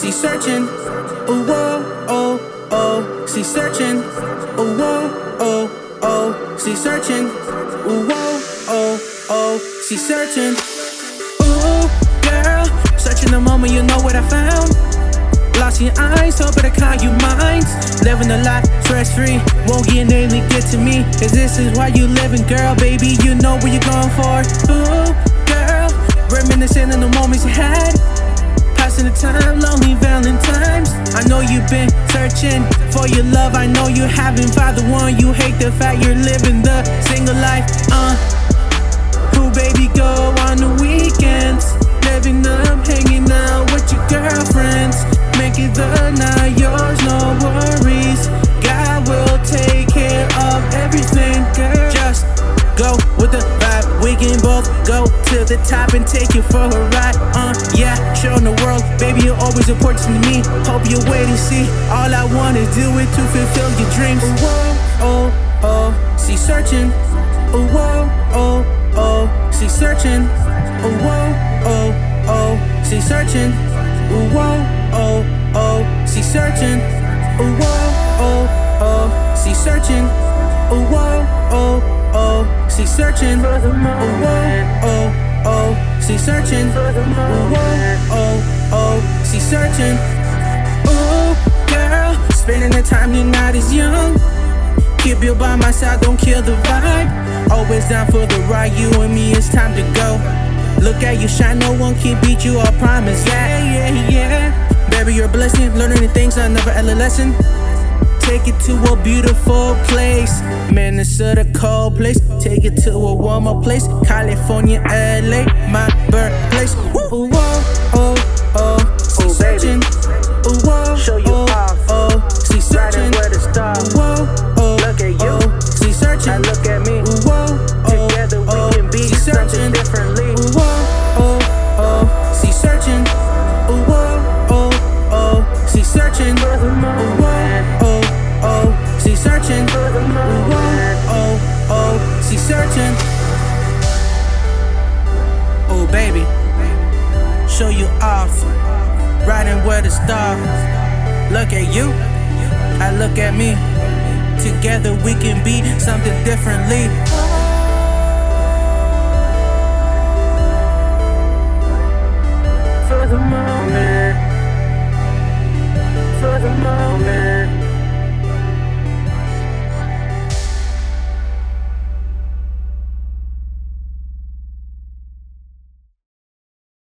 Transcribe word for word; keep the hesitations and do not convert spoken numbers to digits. she searching, oh whoa, oh oh, she searching, oh whoa, oh oh, she searching, oh whoa, oh oh, she searching. Ooh, girl, searching the moment, you know what I found. Lost in your eyes, hoping I call you mine. Living a life stress free, won't get namely get to me. 'Cause this is why you living, girl, baby, you know what you're going for. Ooh, girl, reminiscing on the moments you had. Passing the time, lonely Valentines. I know you've been searching for your love, I know you haven't found the one. You hate the fact you're living the single life, uh. Ooh, baby, go on the weekends, living up, hanging out with your girlfriends. Make it the night, yours, no worries. God will take care of everything, girl. Just go with the vibe. We can both go to the top and take you for a ride. Uh, yeah, showing the world, baby, you're always important to me. Hope you wait and see. All I wanna do is to fulfill your dreams. Oh, oh, oh, she's searching. Oh, whoa, oh, oh, she's searching. Oh, whoa, oh, oh, she's searching. Oh, whoa, oh, oh, she's searching. Oh, whoa, oh, oh, she's searching. Oh, whoa, oh, oh, she's searching for the moment. Oh, whoa, oh, oh, she's searching for the moment. Oh, whoa, oh, oh, she's searching. Ooh, girl, spending the time you're not as young. Keep you by my side, don't kill the vibe. Always down for the ride, you and me, it's time to go. Look at you shine, no one can beat you, I promise that. Yeah, yeah, yeah. Baby, you're a blessing, learning the things I never had a lesson. Take it to a beautiful place, Minnesota, cold place. Take it to a warmer place, California, L A, my birthplace. Woo! Whoa, oh, oh, she's ooh, searching. Ooh, whoa, show you oh, off. Oh, she's searching. Where the stars. Whoa, oh, look at you. Oh, she's searching. Now look at me. Ooh, whoa, oh, together we oh, can be something differently. Ooh, whoa, oh, oh, she's searching. Ooh, whoa, oh, oh, she's searching. Ooh, whoa, oh, oh, she's searching. Ooh, whoa, oh, oh, she's searching. Oh, baby, show you off. Riding where the stars. Look at you, I look at me. Together we can be something differently. For the moment.